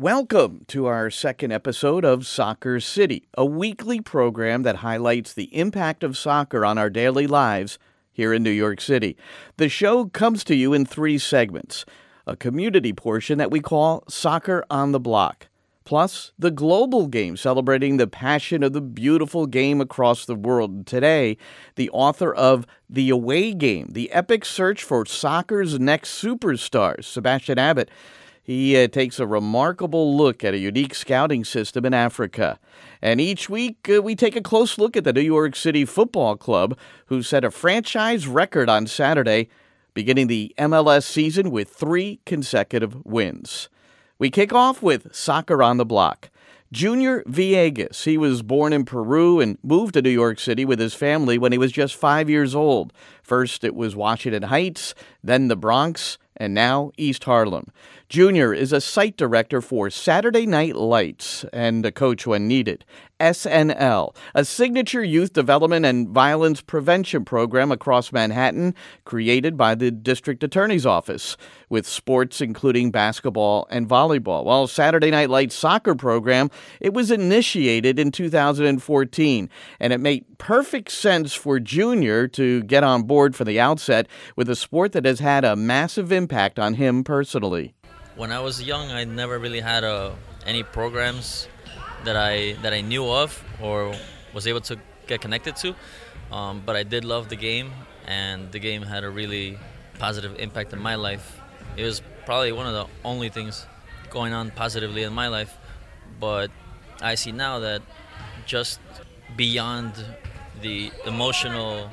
Welcome to our second episode of Soccer City, a weekly program that highlights the impact of soccer on our daily lives here in New York City. The show comes to you in three segments, a community portion that we call Soccer on the Block, plus the global game celebrating the passion of the beautiful game across the world. Today, the author of The Away Game, the epic search for soccer's next superstars, Sebastian Abbott. He takes a remarkable look at a unique scouting system in Africa. And each week, we take a close look at the New York City Football Club, who set a franchise record on Saturday, beginning the MLS season with 3 consecutive wins. We kick off with Soccer on the Block. Junior Villegas, he was born in Peru and moved to New York City with his family when he was just 5 years old. First, it was Washington Heights, then the Bronx, and now East Harlem. Junior is a site director for Saturday Night Lights and a coach when needed. SNL, a signature youth development and violence prevention program across Manhattan created by the district attorney's office with sports including basketball and volleyball. While Saturday Night Lights soccer program, it was initiated in 2014, and it made perfect sense for Junior to get on board from the outset with a sport that has had a massive impact on him personally. When I was young, I never really had any programs that I knew of or was able to get connected to, but I did love the game, and the game had a really positive impact in my life. It was probably one of the only things going on positively in my life, but I see now that just beyond the emotional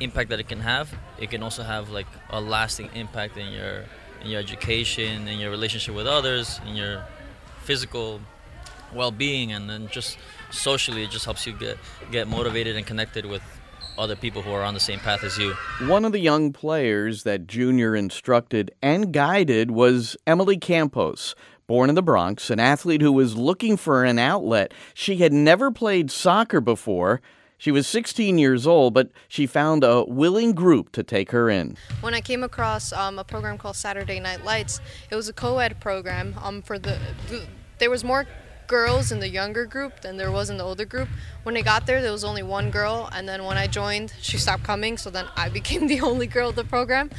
impact that it can have, it can also have like a lasting impact in your education, in your relationship with others, in your physical well-being, and then just socially it just helps you get motivated and connected with other people who are on the same path as you. One of the young players that Junior instructed and guided was Emily Campos, born in the Bronx, an athlete who was looking for an outlet. She had never played soccer before. She was 16 years old, but she found a willing group to take her in. When I came across a program called Saturday Night Lights, it was a co-ed program. There was more girls in the younger group than there was in the older group. When I got there was only one girl, and then when I joined she stopped coming, so then I became the only girl at the program,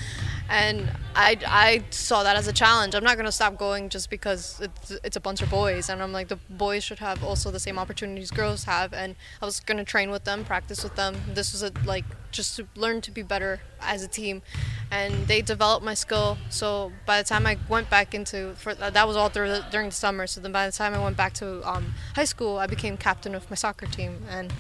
and I saw that as a challenge. I'm not going to stop going just because it's a bunch of boys, and I'm like, the boys should have also the same opportunities girls have, and I was going to train with them, practice with them. This was just to learn to be better as a team, and they developed my skill. So by the time I went back that was all during the summer, so then by the time I went back to high school, I became captain of my soccer team and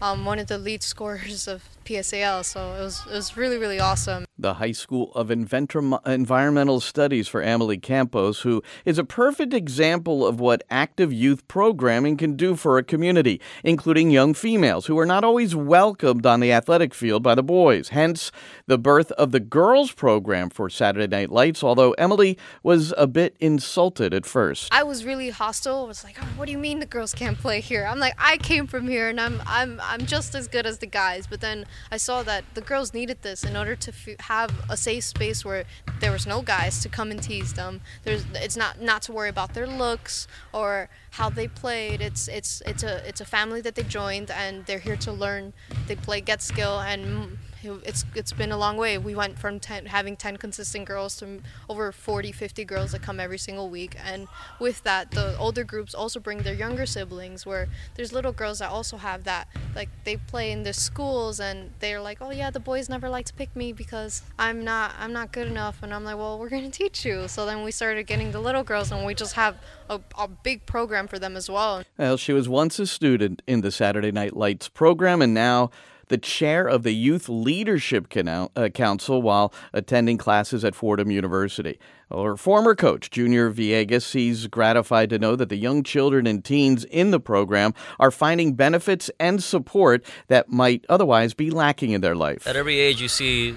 one of the lead scorers of PSAL, so it was really, really awesome. The High School of Environmental Studies for Emily Campos, who is a perfect example of what active youth programming can do for a community, including young females who are not always welcomed on the athletic field by the boys. Hence, the birth of the girls program for Saturday Night Lights, although Emily was a bit insulted at first. I was really hostile. I was like, oh, what do you mean the girls can't play here? I'm like, I came from here, and I'm just as good as the guys. But then I saw that the girls needed this in order to have a safe space where there was no guys to come and tease them. It's not to worry about their looks or how they played. It's a family that they joined, and they're here to learn. They play, get skill, and it's been a long way. We went from having 10 consistent girls to over 40, 50 girls that come every single week. And with that, the older groups also bring their younger siblings, where there's little girls that also have that. Like, they play in the schools and they're like, oh yeah, the boys never like to pick me because I'm not good enough. And I'm like, well, we're going to teach you. So then we started getting the little girls, and we just have a big program for them as well. Well, she was once a student in the Saturday Night Lights program, and now the chair of the Youth Leadership Council while attending classes at Fordham University. Her former coach, Junior Villegas, he's gratified to know that the young children and teens in the program are finding benefits and support that might otherwise be lacking in their life. At every age, you see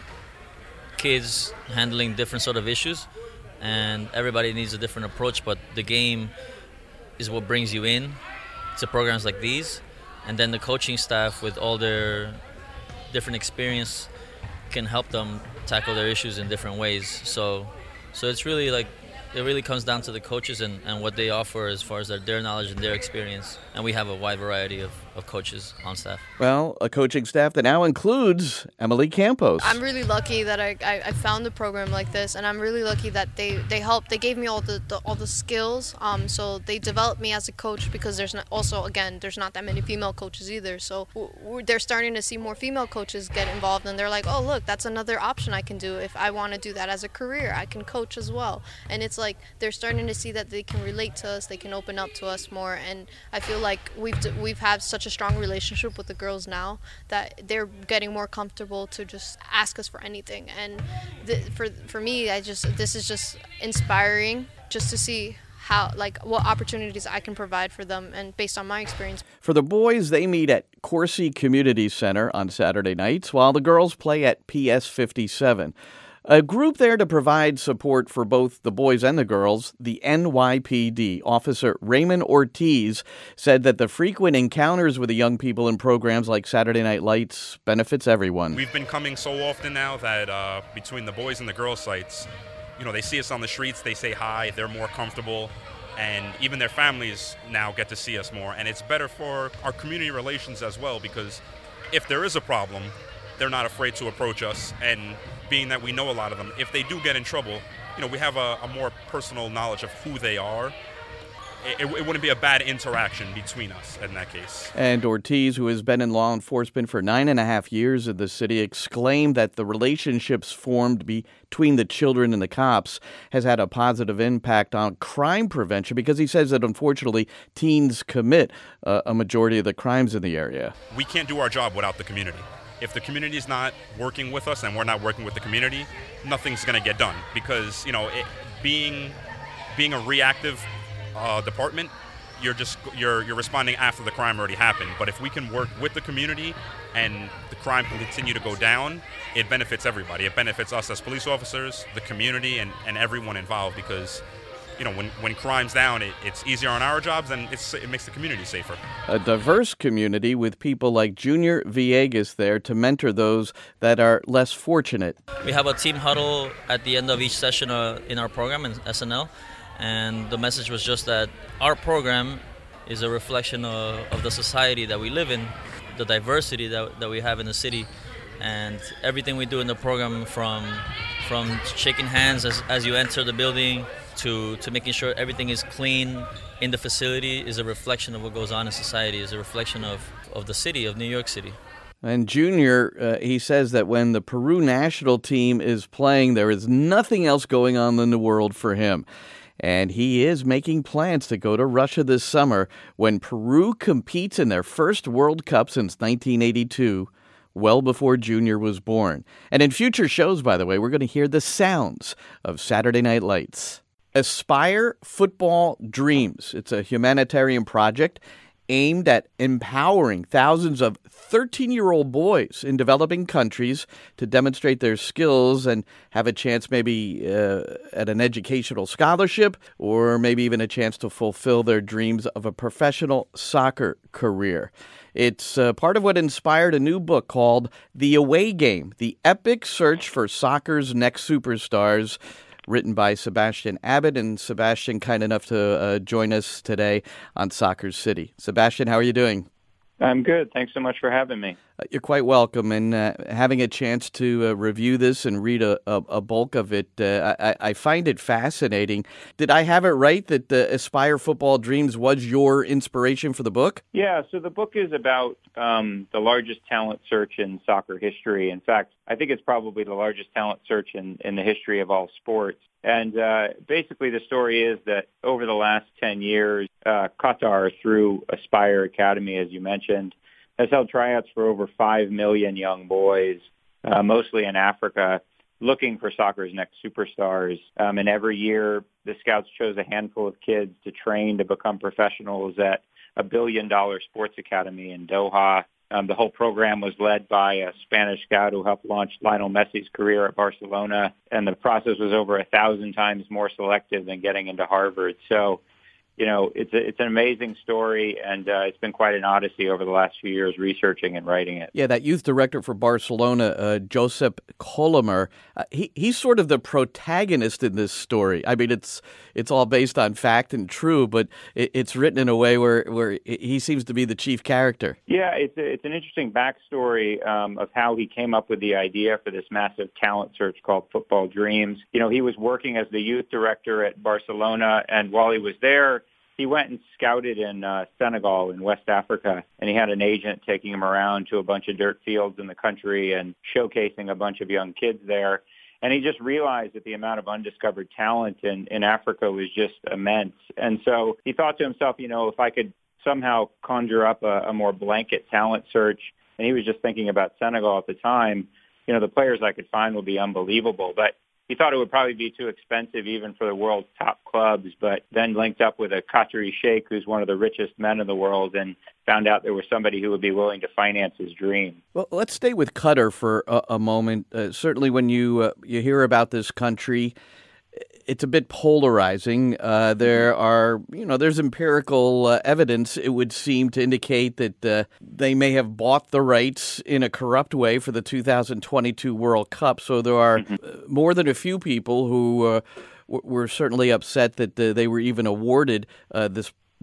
kids handling different sort of issues, and everybody needs a different approach, but the game is what brings you in to programs like these. And then the coaching staff, with all their different experience, can help them tackle their issues in different ways. So it's really like It really comes down to the coaches and what they offer as far as their knowledge and their experience. And we have a wide variety of coaches on staff. Well, a coaching staff that now includes Emily Campos. I'm really lucky that I found a program like this, and I'm really lucky that they helped. They gave me all the skills. So they developed me as a coach, because there's not that many female coaches either. So they're starting to see more female coaches get involved, and they're like, oh look, that's another option I can do if I want to do that as a career. I can coach as well. And it's like they're starting to see that they can relate to us, they can open up to us more, and I feel like we've had such a strong relationship with the girls now that they're getting more comfortable to just ask us for anything. And for me, this is just inspiring, just to see how, what opportunities I can provide for them, and based on my experience. For the boys, they meet at Corsi Community Center on Saturday nights, while the girls play at PS 57. A group there to provide support for both the boys and the girls, the NYPD. Officer Raymond Ortiz said that the frequent encounters with the young people in programs like Saturday Night Lights benefits everyone. We've been coming so often now that between the boys and the girls sites, they see us on the streets, they say hi, they're more comfortable, and even their families now get to see us more. And it's better for our community relations as well, because if there is a problem, they're not afraid to approach us, and being that we know a lot of them, if they do get in trouble, we have a more personal knowledge of who they are. It wouldn't be a bad interaction between us in that case. And Ortiz, who has been in law enforcement for 9.5 years in the city, exclaimed that the relationships formed between the children and the cops has had a positive impact on crime prevention, because he says that unfortunately teens commit a majority of the crimes in the area. We can't do our job without the community. If the community is not working with us and we're not working with the community, nothing's going to get done, because being a reactive department, you're responding after the crime already happened. But if we can work with the community and the crime can continue to go down, it benefits everybody. It benefits us as police officers, the community, and everyone involved, because when crime's down, it's easier on our jobs, and it makes the community safer. A diverse community with people like Junior Villegas there to mentor those that are less fortunate. We have a team huddle at the end of each session in our program in SNL, and the message was just that our program is a reflection of the society that we live in, the diversity that we have in the city, and everything we do in the program, from shaking hands as you enter the building, to making sure everything is clean in the facility, is a reflection of what goes on in society, is a reflection of the city, of New York City. And Junior, he says that when the Peru national team is playing, there is nothing else going on in the world for him. And he is making plans to go to Russia this summer when Peru competes in their first World Cup since 1982. Well before Junior was born. And in future shows, by the way, we're going to hear the sounds of Saturday Night Lights. Aspire Football Dreams. It's a humanitarian project aimed at empowering thousands of 13-year-old boys in developing countries to demonstrate their skills and have a chance maybe at an educational scholarship, or maybe even a chance to fulfill their dreams of a professional soccer career. It's part of what inspired a new book called The Away Game, The Epic Search for Soccer's Next Superstars, written by Sebastian Abbott. And Sebastian, kind enough to join us today on Soccer City. Sebastian, how are you doing? I'm good. Thanks so much for having me. You're quite welcome. And having a chance to review this and read a bulk of it, I find it fascinating. Did I have it right that the Aspire Football Dreams was your inspiration for the book? Yeah. So the book is about the largest talent search in soccer history. In fact, I think it's probably the largest talent search in the history of all sports. And basically the story is that over the last 10 years, Qatar, through Aspire Academy, as you mentioned, has held tryouts for over 5 million young boys, mostly in Africa, looking for soccer's next superstars. And every year, the scouts chose a handful of kids to train to become professionals at a billion-dollar sports academy in Doha. The whole program was led by a Spanish scout who helped launch Lionel Messi's career at Barcelona, and the process was over 1,000 times more selective than getting into Harvard. So you know, it's an amazing story, and it's been quite an odyssey over the last few years researching and writing it. Yeah, that youth director for Barcelona, Josep Colomer, he's sort of the protagonist in this story. I mean, it's all based on fact and true, but it's written in a way where he seems to be the chief character. Yeah, it's an interesting backstory of how he came up with the idea for this massive talent search called Football Dreams. You know, he was working as the youth director at Barcelona, and while he was there, he went and scouted in Senegal in West Africa, and he had an agent taking him around to a bunch of dirt fields in the country and showcasing a bunch of young kids there. And he just realized that the amount of undiscovered talent in Africa was just immense. And so he thought to himself, you know, if I could somehow conjure up a more blanket talent search, and he was just thinking about Senegal at the time, you know, the players I could find would be unbelievable. But he thought it would probably be too expensive even for the world's top clubs, but then linked up with a Qatari sheikh who's one of the richest men in the world and found out there was somebody who would be willing to finance his dream. Well, let's stay with Qatar for a moment. Certainly when you hear about this country, it's a bit polarizing. There's empirical evidence, it would seem, to indicate that they may have bought the rights in a corrupt way for the 2022 World Cup. So there are more than a few people who were certainly upset that they were even awarded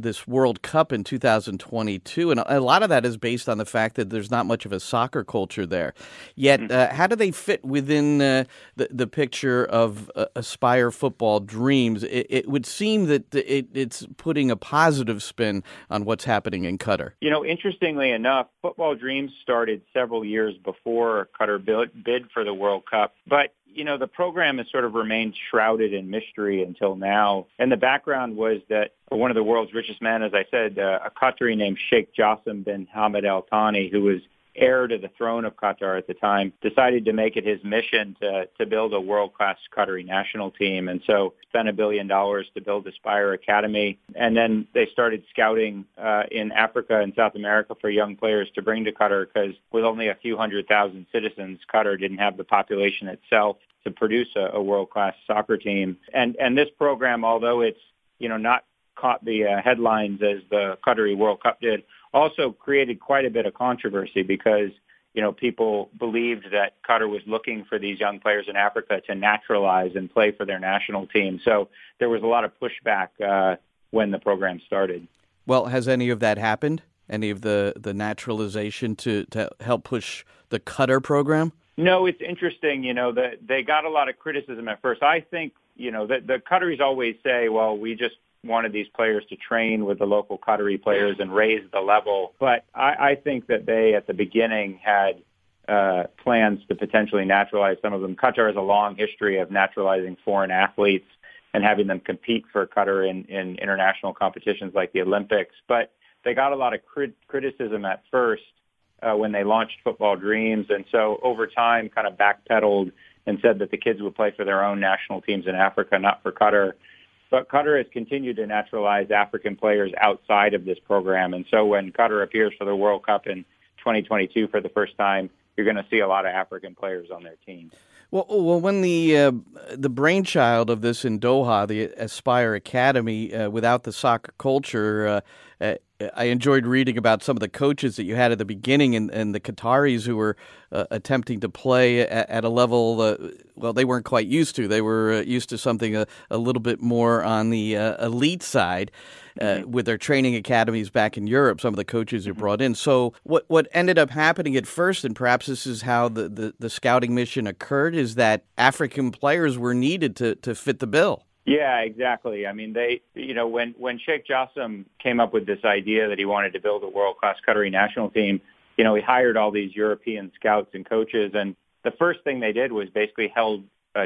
this World Cup in 2022, and a lot of that is based on the fact that there's not much of a soccer culture there. Yet, how do they fit within the picture of Aspire Football Dreams? It would seem that it's putting a positive spin on what's happening in Qatar. You know, interestingly enough, Football Dreams started several years before Qatar bid for the World Cup, but you know, the program has sort of remained shrouded in mystery until now. And the background was that one of the world's richest men, as I said, a Qatari named Sheikh Jassim bin Hamad al-Thani, who was heir to the throne of Qatar at the time, decided to make it his mission to build a world-class Qatari national team. And so spent $1 billion to build Aspire Academy. And then they started scouting in Africa and South America for young players to bring to Qatar, because with only a few 100,000 citizens, Qatar didn't have the population itself to produce a world-class soccer team. And this program, although it's, you know, not caught the headlines as the Qatari World Cup did, also created quite a bit of controversy because, you know, people believed that Qatar was looking for these young players in Africa to naturalize and play for their national team. So there was a lot of pushback when the program started. Well, has any of that happened? Any of the naturalization to help push the Qatar program? No, it's interesting. You know, they got a lot of criticism at first. I think, you know, the Qataris always say, well, we just wanted these players to train with the local Qatari players and raise the level. But I think that they, at the beginning, had plans to potentially naturalize some of them. Qatar has a long history of naturalizing foreign athletes and having them compete for Qatar in international competitions like the Olympics. But they got a lot of criticism at first when they launched Football Dreams. And so over time, kind of backpedaled and said that the kids would play for their own national teams in Africa, not for Qatar. But Qatar has continued to naturalize African players outside of this program. And so when Qatar appears for the World Cup in 2022 for the first time, you're going to see a lot of African players on their team. Well, when the brainchild of this in Doha, the Aspire Academy, without the soccer culture, I enjoyed reading about some of the coaches that you had at the beginning and the Qataris who were attempting to play at a level, they weren't quite used to. They were used to something a little bit more on the elite side with their training academies back in Europe, some of the coaches you brought in. So what ended up happening at first, and perhaps this is how the scouting mission occurred, is that African players were needed to fit the bill. Yeah, exactly. I mean, when Sheikh Jassim came up with this idea that he wanted to build a world-class Qatari national team, you know, he hired all these European scouts and coaches, and the first thing they did was basically held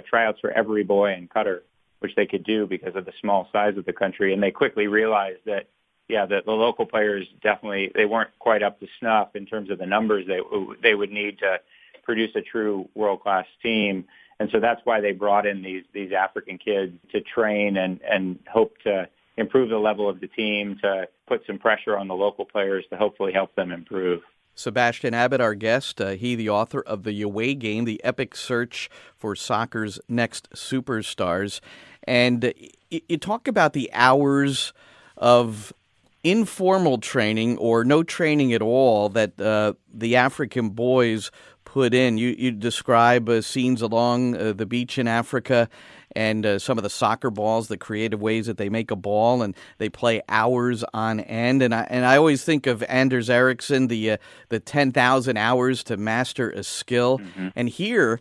tryouts for every boy in Qatar, which they could do because of the small size of the country, and they quickly realized that, yeah, that the local players definitely, they weren't quite up to snuff in terms of the numbers they would need to produce a true world-class team. And so that's why they brought in these African kids to train and hope to improve the level of the team, to put some pressure on the local players to hopefully help them improve. Sebastian Abbott, our guest, he the author of The Away Game, the epic search for soccer's next superstars. And you talk about the hours of informal training or no training at all that the African boys put in. You describe scenes along the beach in Africa and some of the soccer balls, the creative ways that they make a ball, and they play hours on end. And I always think of Anders Ericsson, the 10,000 hours to master a skill. Mm-hmm. And here,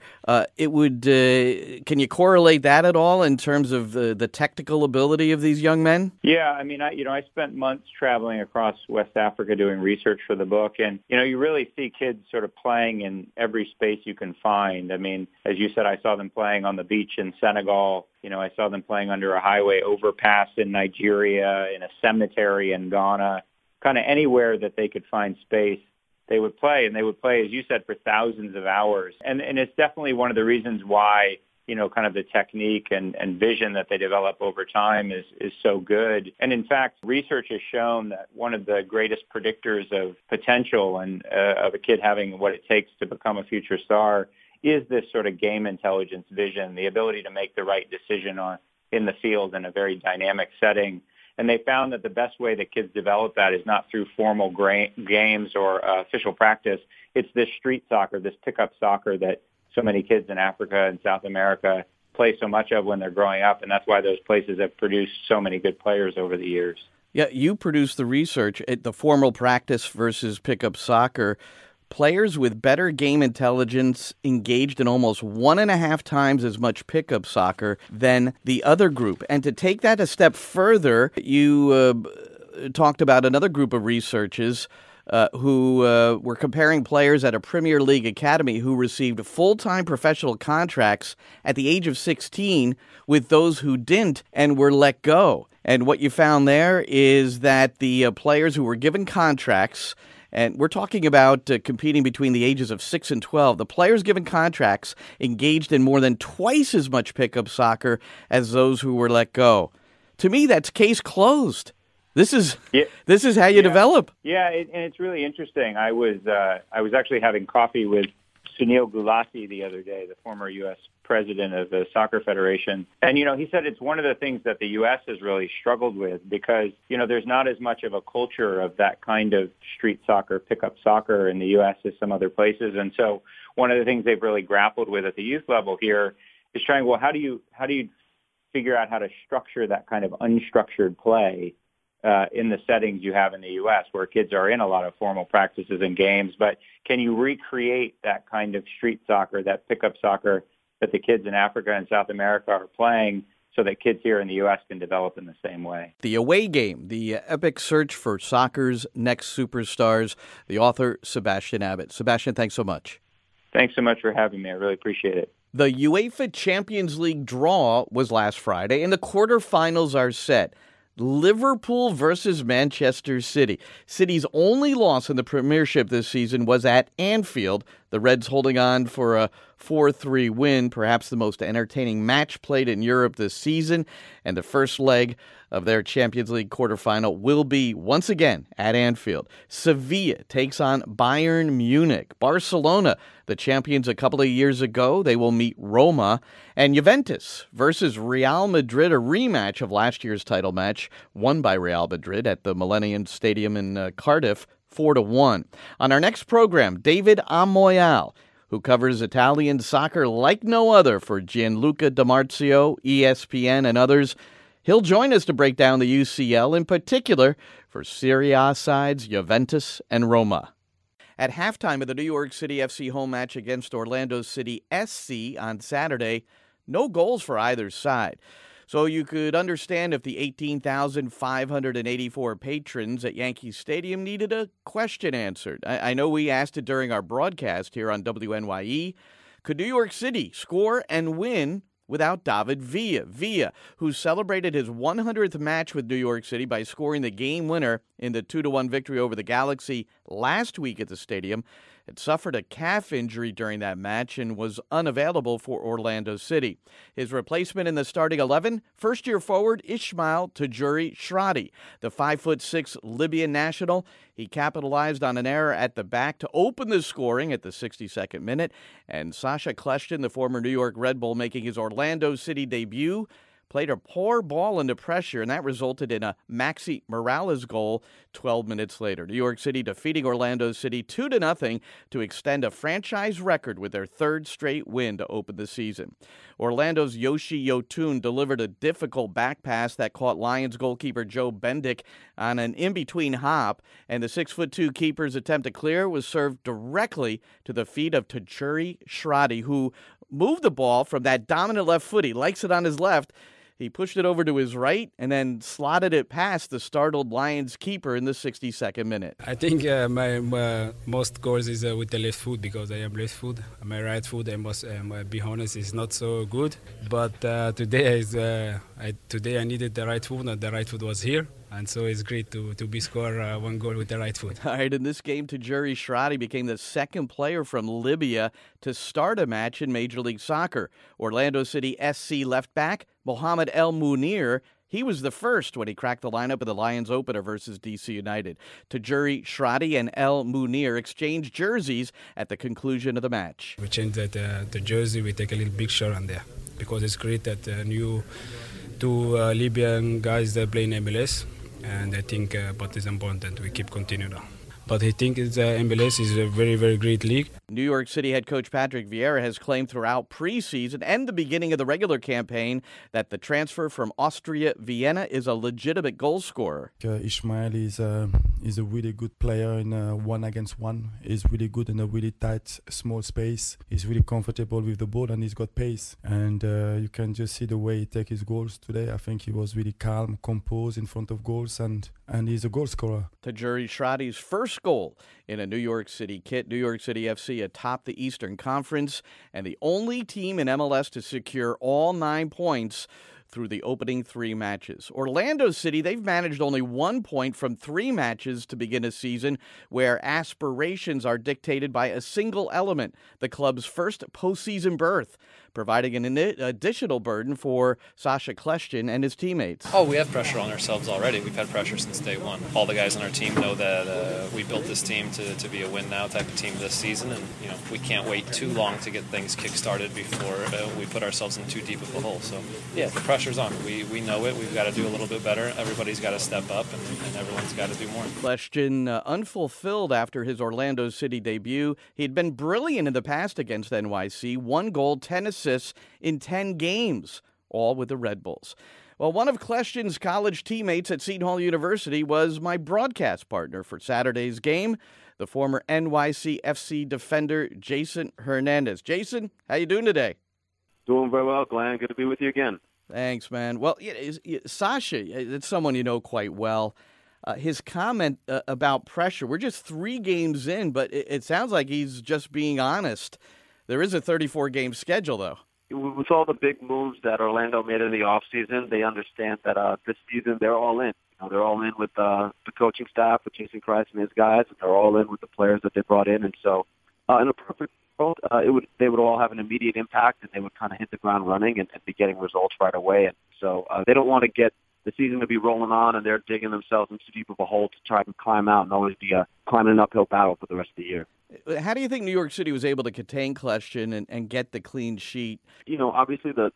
it would. Can you correlate that at all in terms of the technical ability of these young men? Yeah, I mean, I spent months traveling across West Africa doing research for the book, and you really see kids sort of playing in every space you can find. I mean, as you said, I saw them playing on the beach in Senegal. I saw them playing under a highway overpass in Nigeria, in a cemetery in Ghana, kind of anywhere that they could find space. They would play, and they would play, as you said, for thousands of hours. And it's definitely one of the reasons why, kind of the technique and vision that they develop over time is so good. And in fact, research has shown that one of the greatest predictors of potential and of a kid having what it takes to become a future star is this sort of game intelligence vision, the ability to make the right decision in the field in a very dynamic setting. And they found that the best way that kids develop that is not through formal games or official practice. It's this street soccer, this pickup soccer that so many kids in Africa and South America play so much of when they're growing up. And that's why those places have produced so many good players over the years. Yeah, you produced the research at the formal practice versus pickup soccer. Players with better game intelligence engaged in almost 1.5 times as much pickup soccer than the other group. And to take that a step further, you talked about another group of researchers who were comparing players at a Premier League academy who received full-time professional contracts at the age of 16 with those who didn't and were let go. And what you found there is that the players who were given contracts, and we're talking about competing between the ages of 6 and 12. The players given contracts engaged in more than twice as much pickup soccer as those who were let go. To me, that's case closed. This is how you develop. Yeah, and it's really interesting. I was actually having coffee with Sunil Gulati the other day, the former U.S. president of the Soccer Federation. And, he said it's one of the things that the U.S. has really struggled with because, there's not as much of a culture of that kind of street soccer, pickup soccer in the U.S. as some other places. And so one of the things they've really grappled with at the youth level here is trying, well, how do you figure out how to structure that kind of unstructured play in the settings you have in the U.S. where kids are in a lot of formal practices and games, but can you recreate that kind of street soccer, that pickup soccer that the kids in Africa and South America are playing so that kids here in the U.S. can develop in the same way? The Away Game, the epic search for soccer's next superstars, the author Sebastian Abbott. Sebastian, thanks so much. Thanks so much for having me. I really appreciate it. The UEFA Champions League draw was last Friday, and the quarterfinals are set. Liverpool versus Manchester City. City's only loss in the Premiership this season was at Anfield, the Reds holding on for a 4-3 win, perhaps the most entertaining match played in Europe this season. And the first leg of their Champions League quarterfinal will be once again at Anfield. Sevilla takes on Bayern Munich. Barcelona, the champions a couple of years ago, they will meet Roma. And Juventus versus Real Madrid, a rematch of last year's title match won by Real Madrid at the Millennium Stadium in Cardiff, 4-1. On our next program, David Amoyal, who covers Italian soccer like no other for Gianluca Demartio, ESPN, and others. He'll join us to break down the UCL, in particular for Serie A sides Juventus and Roma. At halftime of the New York City FC home match against Orlando City SC on Saturday, no goals for either side. So you could understand if the 18,584 patrons at Yankee Stadium needed a question answered. I know we asked it during our broadcast here on WNYE. Could New York City score and win without David Villa? Villa, who celebrated his 100th match with New York City by scoring the game winner in the 2-1 victory over the Galaxy last week at the stadium, had suffered a calf injury during that match and was unavailable for Orlando City. His replacement in the starting 11, first-year forward Ismael Tajouri-Shradi, the 5'6" Libyan national. He capitalized on an error at the back to open the scoring at the 62nd minute, and Sacha Kljestan, the former New York Red Bull, making his Orlando City debut, played a poor ball into pressure, and that resulted in a Maxi Morales goal 12 minutes later. New York City defeating Orlando City 2-0 to extend a franchise record with their third straight win to open the season. Orlando's Yoshi Yotun delivered a difficult back pass that caught Lions goalkeeper Joe Bendick on an in-between hop, and the 6'2" keeper's attempt to clear was served directly to the feet of Tajouri-Shradi, who moved the ball from that dominant left foot. He likes it on his left. He pushed it over to his right and then slotted it past the startled Lions keeper in the 62nd minute. I think my most goals is with the left foot because I am left foot. My right foot, I must be honest, is not so good. But today I needed the right foot, and the right foot was here. And so it's great to be score one goal with the right foot. All right, in this game, Tajouri-Shradi became the second player from Libya to start a match in Major League Soccer. Orlando City SC left back Mohamed El Munir, he was the first when he cracked the lineup of the Lions opener versus DC United. Tajouri-Shradi and El Munir exchanged jerseys at the conclusion of the match. We changed the jersey, we take a little picture on there because it's great that new two Libyan guys that play in MLS. And I think but it's important we keep continuing on. But I think MLS is a very, very great league. New York City head coach Patrick Vieira has claimed throughout preseason and the beginning of the regular campaign that the transfer from Austria Vienna is a legitimate goal scorer. Ismael is a really good player in one against one. He's really good in a really tight, small space. He's really comfortable with the ball and he's got pace. And you can just see the way he takes his goals today. I think he was really calm, composed in front of goals, and he's a goal scorer. Tajouri-Shradi's first goal in a New York City kit. New York City FC atop the Eastern Conference and the only team in MLS to secure all 9 points through the opening 3 matches. Orlando City, they've managed only 1 point from 3 matches to begin a season where aspirations are dictated by a single element, the club's first postseason berth, providing an additional burden for Sacha Kljestan and his teammates. Oh, we have pressure on ourselves already. We've had pressure since day one. All the guys on our team know that we built this team to be a win-now type of team this season, and we can't wait too long to get things kick-started before we put ourselves in too deep of a hole. So, yeah, the pressure's on. We know it. We've got to do a little bit better. Everybody's got to step up, and everyone's got to do more. Kljestan unfulfilled after his Orlando City debut. He'd been brilliant in the past against NYC. 1 goal, 10 assists in 10 games, all with the Red Bulls. Well, one of Kljestan's college teammates at Seton Hall University was my broadcast partner for Saturday's game, the former NYC FC defender Jason Hernandez. Jason, how you doing today? Doing very well, Glenn. Good to be with you again. Thanks, man. Well, Sacha, it's someone you know quite well. His comment about pressure, we're just 3 games in, but it sounds like he's just being honest. There is a 34-game schedule, though. With all the big moves that Orlando made in the offseason, they understand that this season they're all in. They're all in with the coaching staff, with Jason Christ and his guys, and they're all in with the players that they brought in. And so in a perfect world, they would all have an immediate impact, and they would kind of hit the ground running and be getting results right away. And so they don't want to get the season to be rolling on, and they're digging themselves into too deep of a hole to try to climb out and always be climbing an uphill battle for the rest of the year. How do you think New York City was able to contain Kljestan and get the clean sheet? Obviously the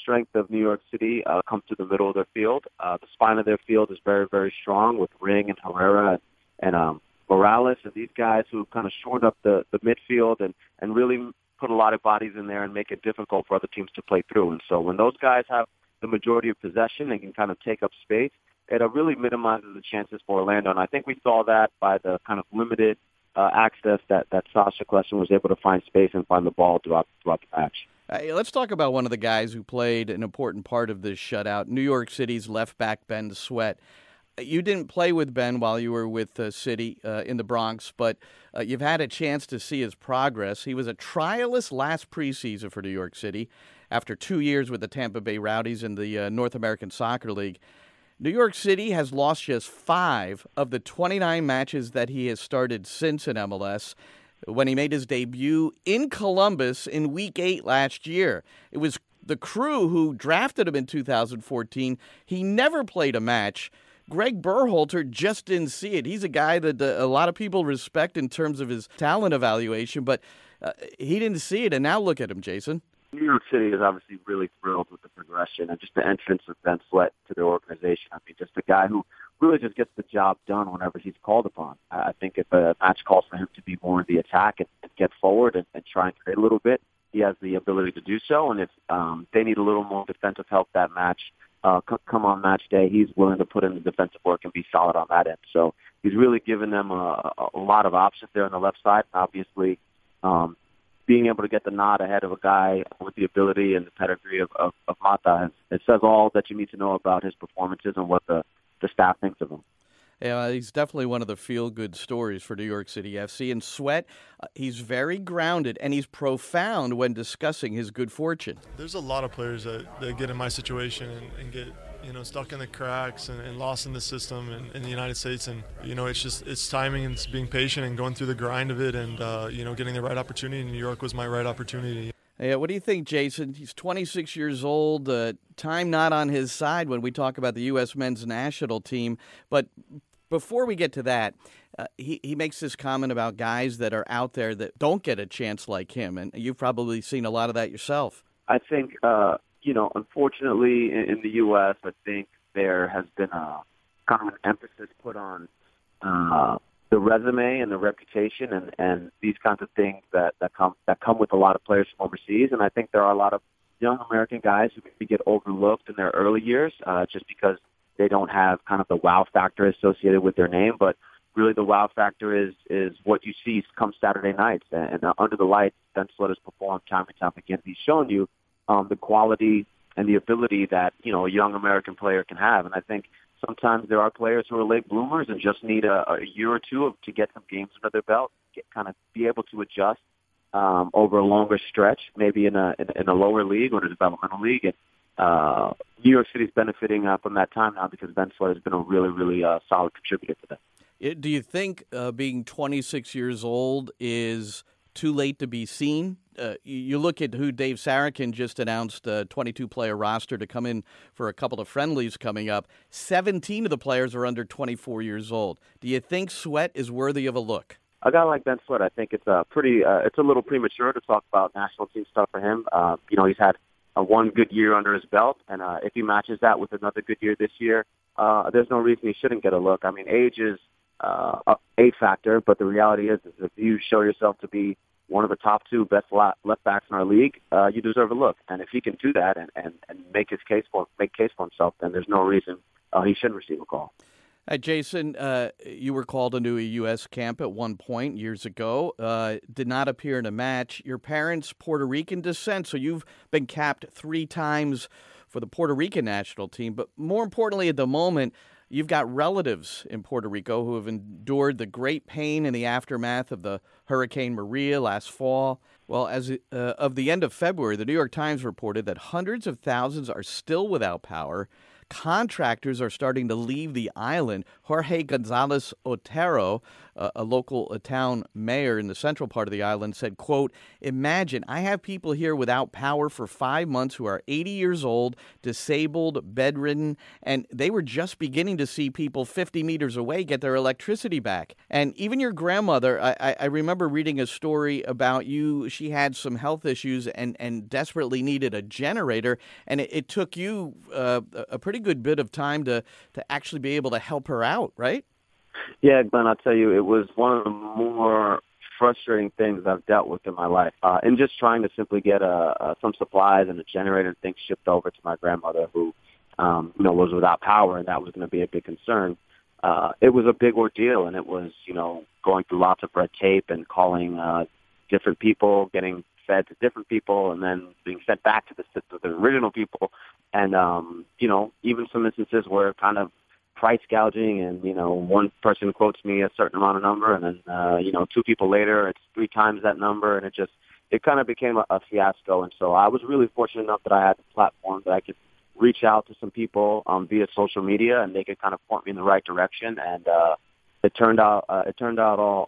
strength of New York City comes to the middle of their field. The spine of their field is very, very strong with Ring and Herrera and Morales and these guys who kind of shored up the midfield and really put a lot of bodies in there and make it difficult for other teams to play through. And so when those guys have the majority of possession and can kind of take up space, it really minimizes the chances for Orlando. And I think we saw that by the kind of limited access that Sacha Kljestan was able to find space and find the ball throughout the match. Let's talk about one of the guys who played an important part of this shutout, New York City's left back Ben Sweat. You didn't play with Ben while you were with City in the Bronx, but you've had a chance to see his progress. He was a trialist last preseason for New York City after 2 years with the Tampa Bay Rowdies in the North American Soccer League. New York City has lost just 5 of the 29 matches that he has started since in MLS when he made his debut in Columbus in Week 8 last year. It was the crew who drafted him in 2014. He never played a match. Greg Berhalter just didn't see it. He's a guy that a lot of people respect in terms of his talent evaluation, but he didn't see it, and now look at him, Jason. New York City is obviously really thrilled with the progression and just the entrance of Ben Sweat to their organization. I mean, just a guy who really just gets the job done whenever he's called upon. I think if a match calls for him to be more in the attack and get forward and try and create a little bit, he has the ability to do so. And if they need a little more defensive help that match, come on match day, he's willing to put in the defensive work and be solid on that end. So he's really given them a lot of options there on the left side. Obviously, being able to get the nod ahead of a guy with the ability and the pedigree of Mata, it says all that you need to know about his performances and what the staff thinks of him. Yeah, he's definitely one of the feel-good stories for New York City FC. And Sweat, he's very grounded, and he's profound when discussing his good fortune. There's a lot of players that get in my situation and get, you know, stuck in the cracks and lost in the system in the United States. And, you know, it's just, it's timing and it's being patient and going through the grind of it and, you know, getting the right opportunity. And New York was my right opportunity. Yeah, what do you think, Jason? He's 26 years old, time not on his side when we talk about the U.S. men's national team. But before we get to that, he makes this comment about guys that are out there that don't get a chance like him, and you've probably seen a lot of that yourself. I think, you know, unfortunately in the U.S., I think there has been a kind of an emphasis put on the resume and the reputation and these kinds of things that come with a lot of players from overseas, and I think there are a lot of young American guys who maybe get overlooked in their early years just because they don't have kind of the wow factor associated with their name, but really the wow factor is what you see come Saturday nights. And under the lights, Ben Sweat has performed time and time again. He's shown you the quality and the ability that, you know, a young American player can have. And I think sometimes there are players who are late bloomers and just need a year or two to get some games under their belt, kind of be able to adjust over a longer stretch, maybe in a lower league or in a developmental league. And, New York City's benefiting from that time now because Ben Sweat has been a really, really solid contributor to them. Do you think being 26 years old is too late to be seen? You look at who Dave Sarakin just announced, a 22-player roster to come in for a couple of friendlies coming up. 17 of the players are under 24 years old. Do you think Sweat is worthy of a look? A guy like Ben Sweat, I think it's it's a little premature to talk about national team stuff for him. You know, he's had one good year under his belt, and if he matches that with another good year this year, there's no reason he shouldn't get a look. I mean, age is a factor, but the reality is if you show yourself to be one of the top two best left backs in our league, you deserve a look. And if he can do that and make case for himself, then there's no reason he shouldn't receive a call. Jason, you were called into a U.S. camp at one point years ago, did not appear in a match. Your parents, Puerto Rican descent, so you've been capped 3 times for the Puerto Rican national team. But more importantly, at the moment, you've got relatives in Puerto Rico who have endured the great pain in the aftermath of the Hurricane Maria last fall. Well, as of the end of February, the New York Times reported that hundreds of thousands are still without power. Contractors are starting to leave the island. Jorge Gonzalez Otero, a local town mayor in the central part of the island, said, quote, "Imagine, I have people here without power for 5 months who are 80 years old, disabled, bedridden, and they were just beginning to see people 50 meters away get their electricity back." And even your grandmother, I remember reading a story about you. She had some health issues and desperately needed a generator, and it took you a pretty good bit of time to actually be able to help her out, right? Yeah, Glenn, I'll tell you, it was one of the more frustrating things I've dealt with in my life. And just trying to simply get some supplies and a generator and things shipped over to my grandmother who, you know, was without power, and that was going to be a big concern. It was a big ordeal, and it was, you know, going through lots of red tape and calling different people, getting fed to different people, and then being sent back to the original people. And, you know, even some instances where kind of price gouging and, you know, one person quotes me a certain amount of number and then, you know, 2 people later, it's 3 times that number. And it kind of became a fiasco. And so I was really fortunate enough that I had a platform that I could reach out to some people via social media, and they could kind of point me in the right direction. And it turned out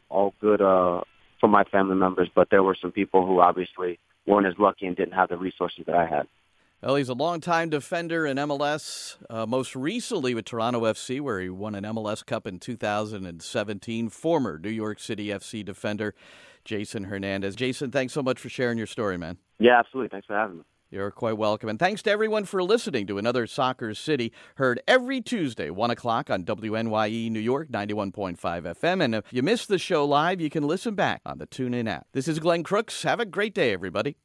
all good for my family members. But there were some people who obviously weren't as lucky and didn't have the resources that I had. Well, he's a longtime defender in MLS, most recently with Toronto FC, where he won an MLS Cup in 2017, former New York City FC defender Jason Hernandez. Jason, thanks so much for sharing your story, man. Yeah, absolutely. Thanks for having me. You're quite welcome. And thanks to everyone for listening to another Soccer City, heard every Tuesday, 1 o'clock on WNYE New York, 91.5 FM. And if you missed the show live, you can listen back on the TuneIn app. This is Glenn Crooks. Have a great day, everybody.